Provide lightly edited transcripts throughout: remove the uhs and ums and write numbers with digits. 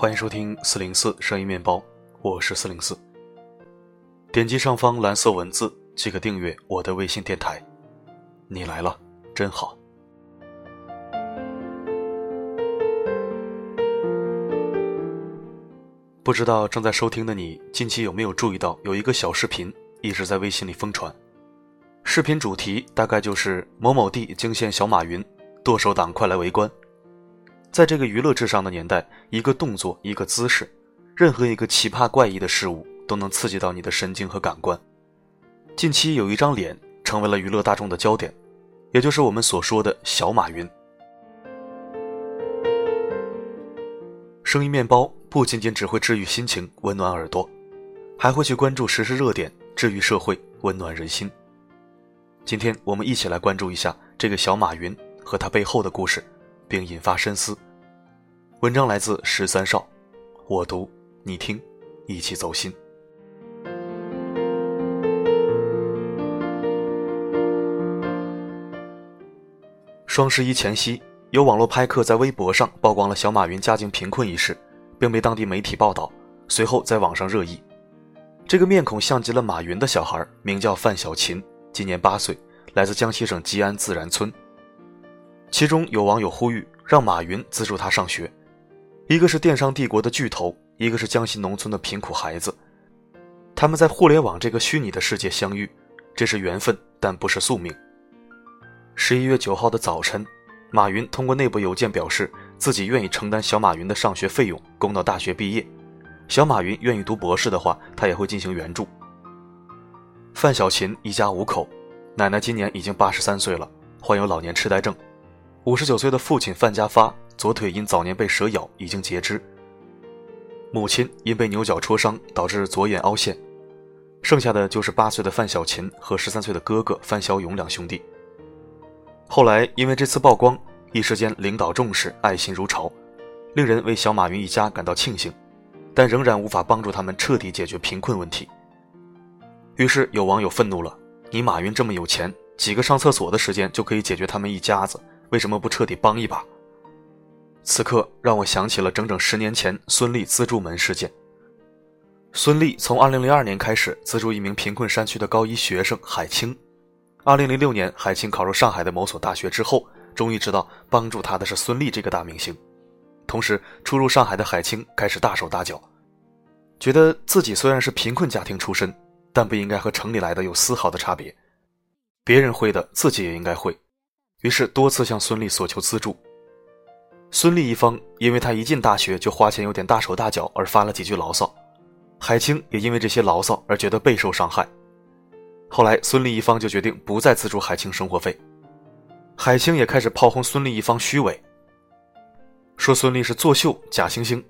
欢迎收听404声音面包，我是404。点击上方蓝色文字即可订阅我的微信电台。你来了，真好。不知道正在收听的你，近期有没有注意到有一个小视频一直在微信里疯传？视频主题大概就是某某地惊现小马云，剁手党快来围观。在这个娱乐至上的年代，一个动作，一个姿势，任何一个奇葩怪异的事物都能刺激到你的神经和感官。近期有一张脸成为了娱乐大众的焦点，也就是我们所说的小马云。声音面包不仅仅只会治愈心情，温暖耳朵，还会去关注时事热点，治愈社会，温暖人心。今天我们一起来关注一下这个小马云和他背后的故事，并引发深思。文章来自13少，我读你听，一起走心。双11前夕，有网络拍客在微博上曝光了小马云家境贫困一事，并被当地媒体报道，随后在网上热议。这个面孔像极了马云的小孩名叫范小琴，今年8岁，来自江西省吉安自然村。其中有网友呼吁让马云资助他上学，一个是电商帝国的巨头，一个是江西农村的贫苦孩子，他们在互联网这个虚拟的世界相遇，这是缘分，但不是宿命。11月9号的早晨，马云通过内部邮件表示自己愿意承担小马云的上学费用，供到大学毕业，小马云愿意读博士的话，他也会进行援助。范小琴一家5口，奶奶今年已经83岁了，患有老年痴呆症，59岁的父亲范家发左腿因早年被蛇咬已经截肢，母亲因被牛角戳伤导致左眼凹陷，剩下的就是8岁的范小琴和13岁的哥哥范小勇2兄弟。后来因为这次曝光，一时间领导重视，爱心如潮，令人为小马云一家感到庆幸，但仍然无法帮助他们彻底解决贫困问题。于是有网友愤怒了，你马云这么有钱，几个上厕所的时间就可以解决他们一家子，为什么不彻底帮一把？此刻让我想起了整整10年前孙俪资助门事件。孙俪从2002年开始资助一名贫困山区的高1学生海清。2006年海清考入上海的某所大学之后，终于知道帮助他的是孙俪这个大明星。同时初入上海的海清开始大手大脚，觉得自己虽然是贫困家庭出身，但不应该和城里来的有丝毫的差别，别人会的自己也应该会，于是多次向孙俪索求资助。孙俪一方因为他一进大学就花钱有点大手大脚而发了几句牢骚，海清也因为这些牢骚而觉得备受伤害。后来孙俪一方就决定不再资助海清生活费，海清也开始炮轰孙俪一方虚伪，说孙俪是作秀假惺惺。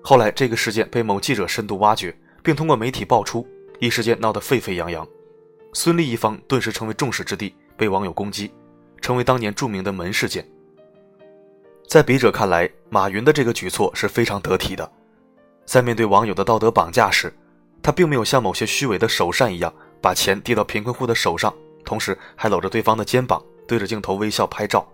后来这个事件被某记者深度挖掘，并通过媒体爆出，一时间闹得沸沸扬扬，孙俪一方顿时成为众矢之的，被网友攻击，成为当年著名的门事件。在笔者看来，马云的这个举措是非常得体的，在面对网友的道德绑架时，他并没有像某些虚伪的首善一样把钱递到贫困户的手上，同时还搂着对方的肩膀对着镜头微笑拍照，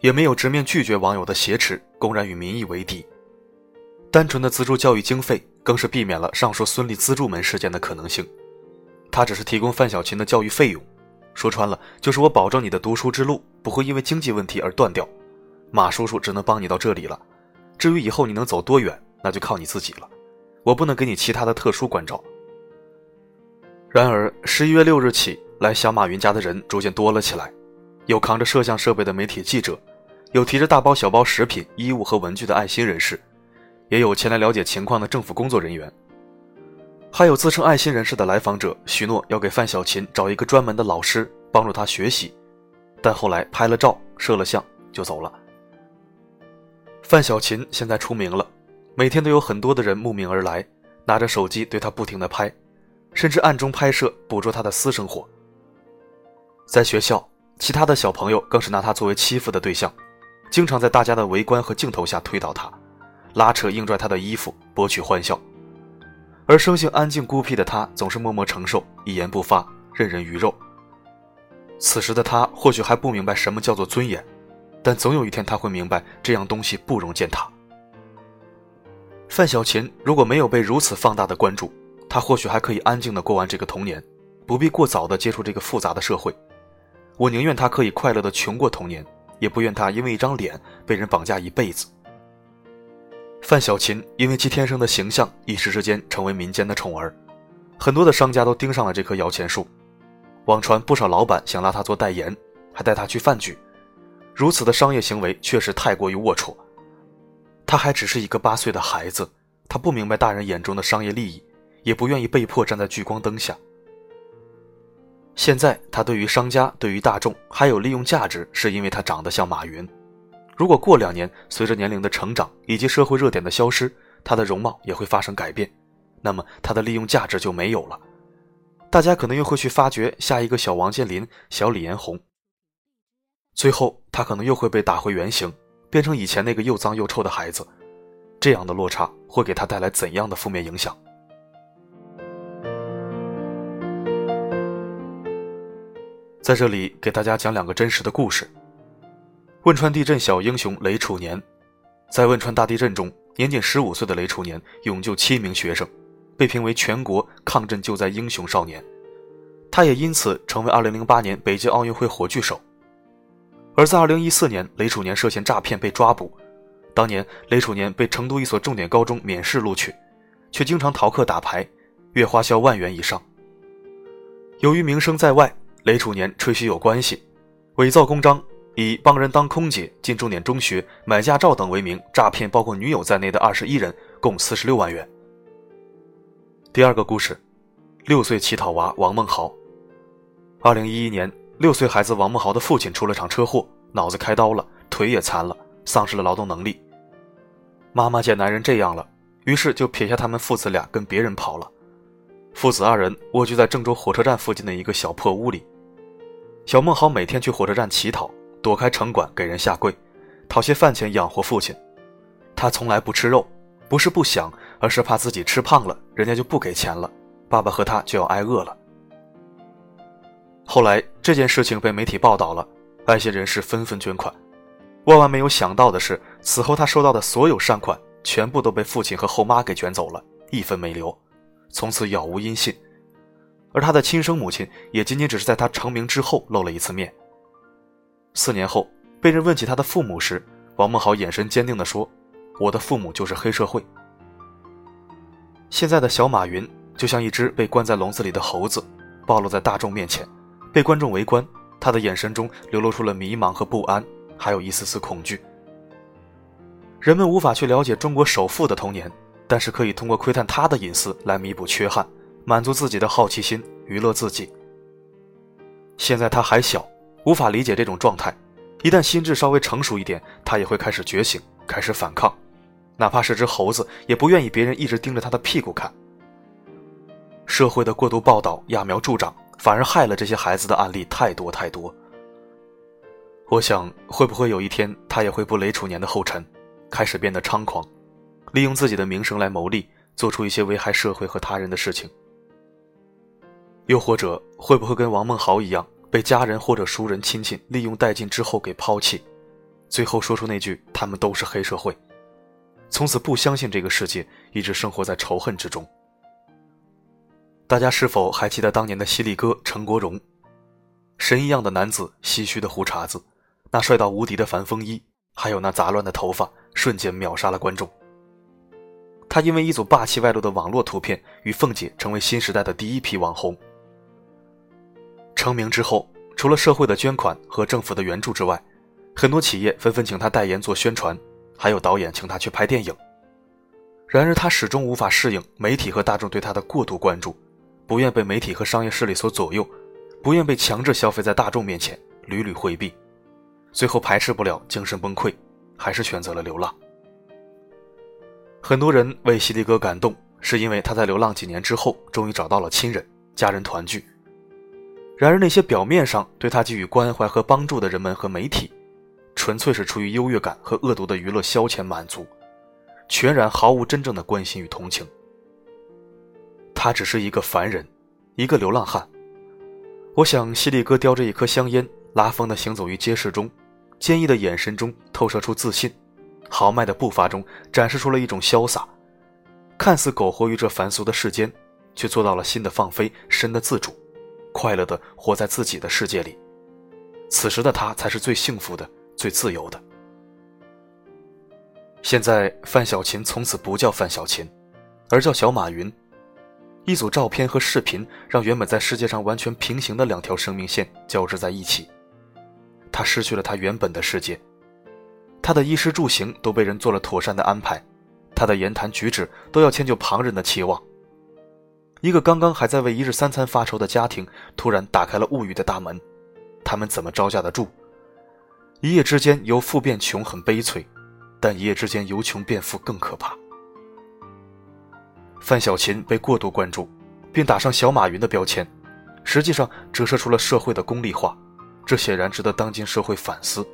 也没有直面拒绝网友的挟持，公然与民意为敌。单纯的资助教育经费更是避免了上述孙俪资助门事件的可能性，他只是提供范小琴的教育费用，说穿了就是我保证你的读书之路不会因为经济问题而断掉，马叔叔只能帮你到这里了，至于以后你能走多远那就靠你自己了，我不能给你其他的特殊关照。然而11月6日起，来小马云家的人逐渐多了起来，有扛着摄像设备的媒体记者，有提着大包小包食品衣物和文具的爱心人士，也有前来了解情况的政府工作人员，还有自称爱心人士的来访者许诺要给范小琴找一个专门的老师帮助她学习，但后来拍了照摄了像就走了。范小琴现在出名了，每天都有很多的人慕名而来，拿着手机对她不停地拍，甚至暗中拍摄捕捉她的私生活。在学校，其他的小朋友更是拿她作为欺负的对象，经常在大家的围观和镜头下推倒她，拉扯硬拽她的衣服博取欢笑。而生性安静孤僻的他总是默默承受，一言不发，任人鱼肉。此时的他或许还不明白什么叫做尊严，但总有一天他会明白这样东西不容践踏。范晓琴如果没有被如此放大的关注，她或许还可以安静地过完这个童年，不必过早地接触这个复杂的社会。我宁愿她可以快乐地穷过童年，也不愿她因为一张脸被人绑架一辈子。范晓琴因为其天生的形象，一时之间成为民间的宠儿，很多的商家都盯上了这棵摇钱树。网传不少老板想拉她做代言，还带她去饭局。如此的商业行为确实太过于龌龊。他还只是一个8岁的孩子，他不明白大人眼中的商业利益，也不愿意被迫站在聚光灯下。现在他对于商家，对于大众还有利用价值，是因为他长得像马云。如果过2年，随着年龄的成长以及社会热点的消失，他的容貌也会发生改变，那么他的利用价值就没有了。大家可能又会去发掘下一个小王健林、小李彦宏，最后他可能又会被打回原形，变成以前那个又脏又臭的孩子。这样的落差会给他带来怎样的负面影响？在这里给大家讲2个真实的故事。汶川地震小英雄雷楚年，在汶川大地震中，年仅15岁的雷楚年勇救7名学生，被评为全国抗震救灾英雄少年。他也因此成为2008年北京奥运会火炬手。而在2014年，雷楚年涉嫌诈骗被抓捕。当年雷楚年被成都一所重点高中免试录取，却经常逃课打牌，月花销10000元以上。由于名声在外，雷楚年吹嘘有关系，伪造公章，以帮人当空姐、进重点中学、买驾照等为名，诈骗包括女友在内的21人，共46万元。第2个故事，6岁乞讨娃王梦豪。2011年，6岁孩子王梦豪的父亲出了场车祸，脑子开刀了，腿也残了，丧失了劳动能力。妈妈见男人这样了，于是就撇下他们父子俩跟别人跑了。父子2人蜗居在郑州火车站附近的一个小破屋里。小梦豪每天去火车站乞讨，躲开城管给人下跪，讨些饭钱养活父亲。他从来不吃肉，不是不想，而是怕自己吃胖了，人家就不给钱了，爸爸和他就要挨饿了。后来这件事情被媒体报道了，爱心人士纷纷捐款。万万没有想到的是，此后他收到的所有善款全部都被父亲和后妈给卷走了，一分没留，从此杳无音信。而他的亲生母亲也仅仅只是在他成名之后露了一次面。4年后被人问起他的父母时，王梦豪眼神坚定地说，我的父母就是黑社会。现在的小马云就像一只被关在笼子里的猴子，暴露在大众面前，被观众围观，他的眼神中流露出了迷茫和不安，还有一丝丝恐惧。人们无法去了解中国首富的童年，但是可以通过窥探他的隐私来弥补缺憾，满足自己的好奇心，娱乐自己。现在他还小，无法理解这种状态，一旦心智稍微成熟一点，他也会开始觉醒，开始反抗，哪怕是只猴子也不愿意别人一直盯着他的屁股看。社会的过度报道揠苗助长，反而害了这些孩子的案例太多太多。我想，会不会有一天他也会步雷楚年的后尘，开始变得猖狂，利用自己的名声来谋利，做出一些危害社会和他人的事情。又或者会不会跟王梦豪一样，被家人或者熟人亲戚利用殆尽之后给抛弃，最后说出那句他们都是黑社会，从此不相信这个世界，一直生活在仇恨之中。大家是否还记得当年的犀利哥陈国荣？神一样的男子，唏嘘的胡茬子，那帅到无敌的反风衣，还有那杂乱的头发，瞬间秒杀了观众。他因为一组霸气外露的网络图片，与凤姐成为新时代的第一批网红。成名之后，除了社会的捐款和政府的援助之外，很多企业纷纷请他代言做宣传，还有导演请他去拍电影。然而他始终无法适应媒体和大众对他的过度关注，不愿被媒体和商业势力所左右，不愿被强制消费在大众面前，屡屡回避，最后排斥不了，精神崩溃，还是选择了流浪。很多人为犀利哥感动，是因为他在流浪几年之后，终于找到了亲人，家人团聚。然而那些表面上对他给予关怀和帮助的人们和媒体，纯粹是出于优越感和恶毒的娱乐消遣满足，全然毫无真正的关心与同情。他只是一个凡人，一个流浪汉。我想犀利哥叼着一颗香烟，拉风地行走于街市中，坚毅的眼神中透射出自信，豪迈的步伐中展示出了一种潇洒，看似苟活于这凡俗的世间，却做到了心的放飞，身的自主，快乐地活在自己的世界里。此时的他才是最幸福的，最自由的。现在范小勤从此不叫范小勤，而叫小马云。一组照片和视频让原本在世界上完全平行的两条生命线交织在一起。他失去了他原本的世界，他的衣食住行都被人做了妥善的安排，他的言谈举止都要迁就旁人的期望。一个刚刚还在为一日三餐发愁的家庭，突然打开了物欲的大门，他们怎么招架得住？一夜之间由富变穷很悲催，但一夜之间由穷变富更可怕。范小勤被过度关注，并打上小马云的标签，实际上折射出了社会的功利化，这显然值得当今社会反思。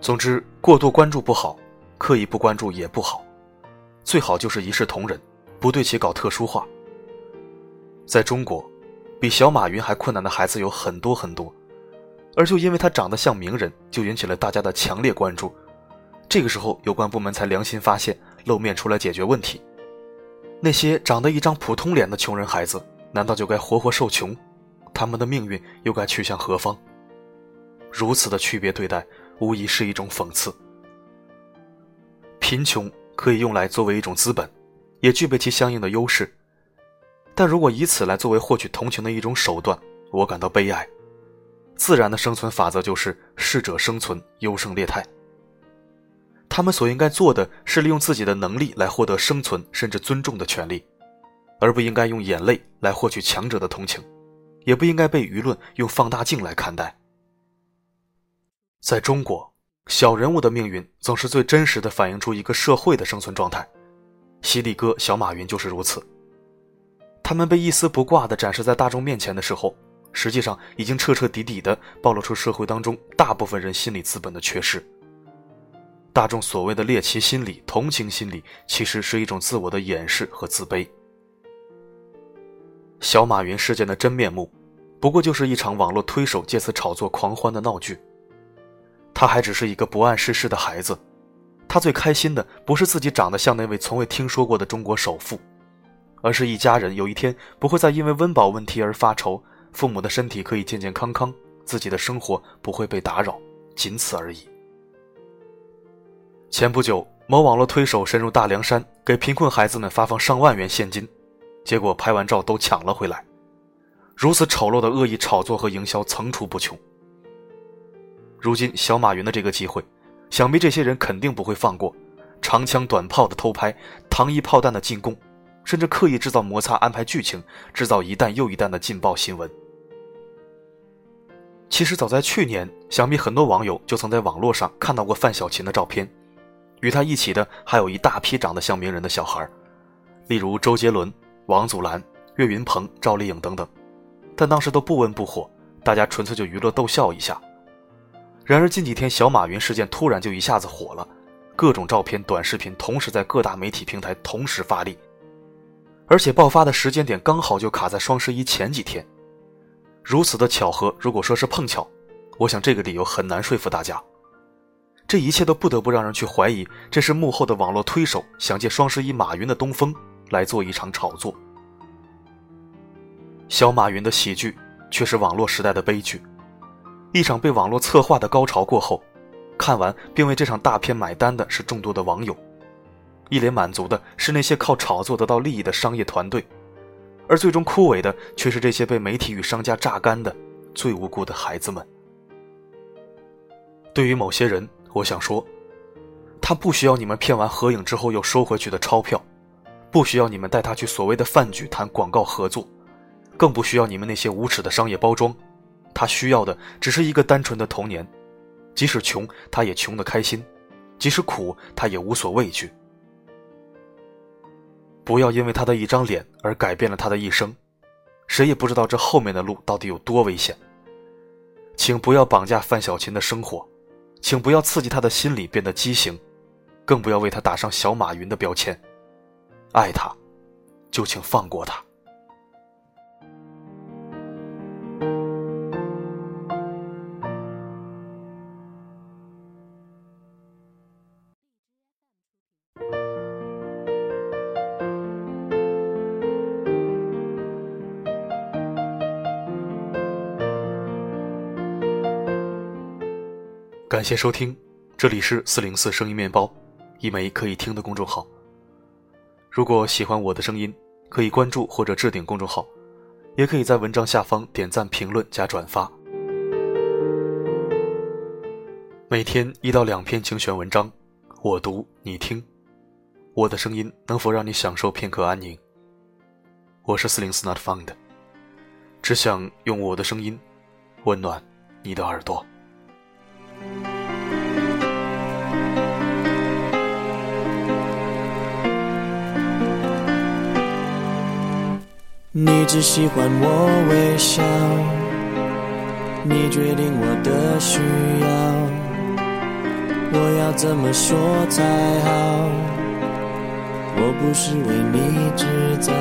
总之，过度关注不好，刻意不关注也不好，最好就是一视同仁，不对其搞特殊化。在中国，比小马云还困难的孩子有很多很多，而就因为他长得像名人，就引起了大家的强烈关注。这个时候，有关部门才良心发现，露面出来解决问题。那些长得一张普通脸的穷人孩子，难道就该活活受穷？他们的命运又该去向何方？如此的区别对待，无疑是一种讽刺。贫穷可以用来作为一种资本，也具备其相应的优势，但如果以此来作为获取同情的一种手段，我感到悲哀。自然的生存法则就是适者生存，优胜劣汰。他们所应该做的是利用自己的能力来获得生存甚至尊重的权利，而不应该用眼泪来获取强者的同情，也不应该被舆论用放大镜来看待。在中国，小人物的命运总是最真实地反映出一个社会的生存状态，犀利哥小马云就是如此。他们被一丝不挂地展示在大众面前的时候，实际上已经彻彻底底地暴露出社会当中大部分人心理资本的缺失。大众所谓的猎奇心理、同情心理，其实是一种自我的掩饰和自卑。小马云事件的真面目，不过就是一场网络推手借此炒作狂欢的闹剧。他还只是一个不谙世事的孩子，他最开心的不是自己长得像那位从未听说过的中国首富，而是一家人有一天不会再因为温饱问题而发愁，父母的身体可以健健康康，自己的生活不会被打扰，仅此而已。前不久，某网络推手深入大凉山，给贫困孩子们发放上万元现金，结果拍完照都抢了回来。如此丑陋的恶意炒作和营销层出不穷。如今小马云的这个机会，想必这些人肯定不会放过，长枪短炮的偷拍，糖衣炮弹的进攻，甚至刻意制造摩擦，安排剧情，制造一弹又一弹的劲爆新闻。其实早在去年，想必很多网友就曾在网络上看到过范小勤的照片，与他一起的还有一大批长得像名人的小孩，例如周杰伦、王祖蓝、岳云鹏、赵丽颖等等，但当时都不温不火，大家纯粹就娱乐逗笑一下。然而近几天小马云事件突然就一下子火了，各种照片、短视频同时在各大媒体平台同时发力，而且爆发的时间点刚好就卡在双十一前几天。如此的巧合，如果说是碰巧，我想这个理由很难说服大家。这一切都不得不让人去怀疑，这是幕后的网络推手想借双十一马云的东风来做一场炒作。小马云的喜剧却是网络时代的悲剧。一场被网络策划的高潮过后，看完并为这场大片买单的是众多的网友，一脸满足的是那些靠炒作得到利益的商业团队，而最终枯萎的却是这些被媒体与商家榨干的最无辜的孩子们。对于某些人，我想说，他不需要你们骗完合影之后又收回去的钞票，不需要你们带他去所谓的饭局谈广告合作，更不需要你们那些无耻的商业包装。他需要的只是一个单纯的童年，即使穷他也穷得开心，即使苦他也无所畏惧。不要因为他的一张脸而改变了他的一生，谁也不知道这后面的路到底有多危险。请不要绑架范小勤的生活，请不要刺激他的心理变得畸形，更不要为他打上小马云的标签。爱他，就请放过他。感谢收听，这里是404声音面包，一枚可以听的公众号。如果喜欢我的声音，可以关注或者置顶公众号，也可以在文章下方点赞、评论加转发。每天1到2篇精选文章，我读你听，我的声音能否让你享受片刻安宁？我是404 Not Found， 只想用我的声音温暖你的耳朵。你只喜欢我微笑，你决定我的需要，我要怎么说才好？我不是为你制造，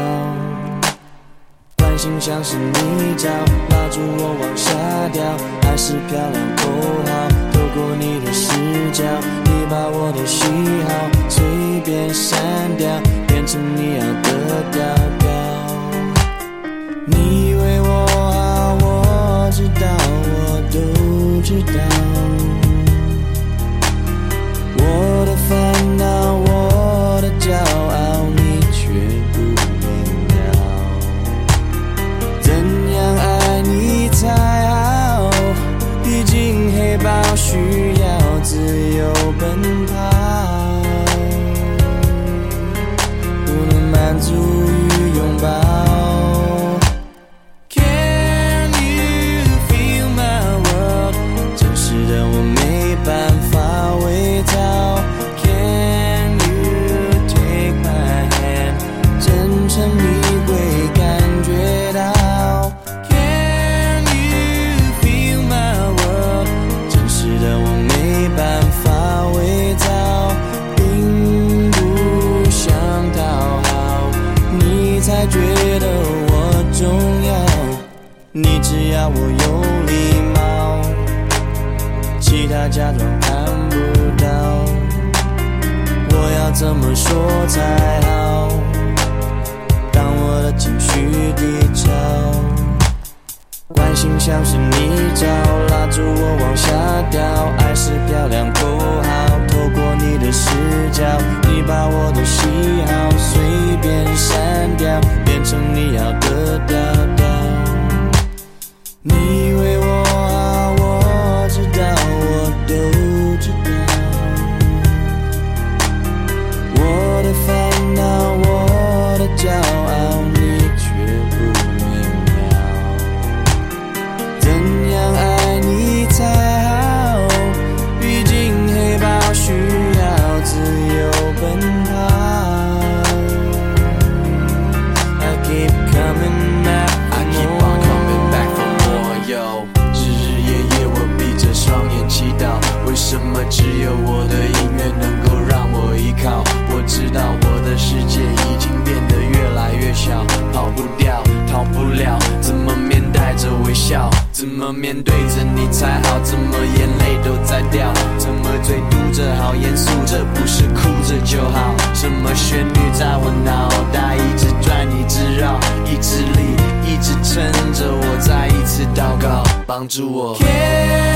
关心像是泥沼，拉住我往下掉，还是漂亮口号，透过你的视角，你把我的喜好随便删掉，变成你要的调调。你为我好，我知道，我都知道，我的烦恼，我的骄傲，你却不明了。怎样爱你才好？毕竟黑豹需要自由奔跑，不能满足于拥抱。你只要我有礼貌，其他假装看不到，我要怎么说才好？当我的情绪低潮，关心像是泥沼，拉住我往下掉，爱是漂亮口号，透过你的视角，你把我的喜好随便删掉，变成你要的调调。你为我好，我知道，我都知道，我的烦恼，我的骄傲，你却不明了。怎样爱你才好？毕竟黑豹需要自由奔跑。I keep coming back for more.双眼祈祷，为什么只有我的音乐能够让我依靠？我知道我的世界已经变得越来越小，跑不掉，逃不了，怎么面带着微笑？怎么面对着你才好？怎么眼泪都在掉？怎么嘴嘟着好，严肃着不是哭着就好？什么旋律在我脑袋一直转一直绕，意志力一直撑着我，再一次祷告，帮助我。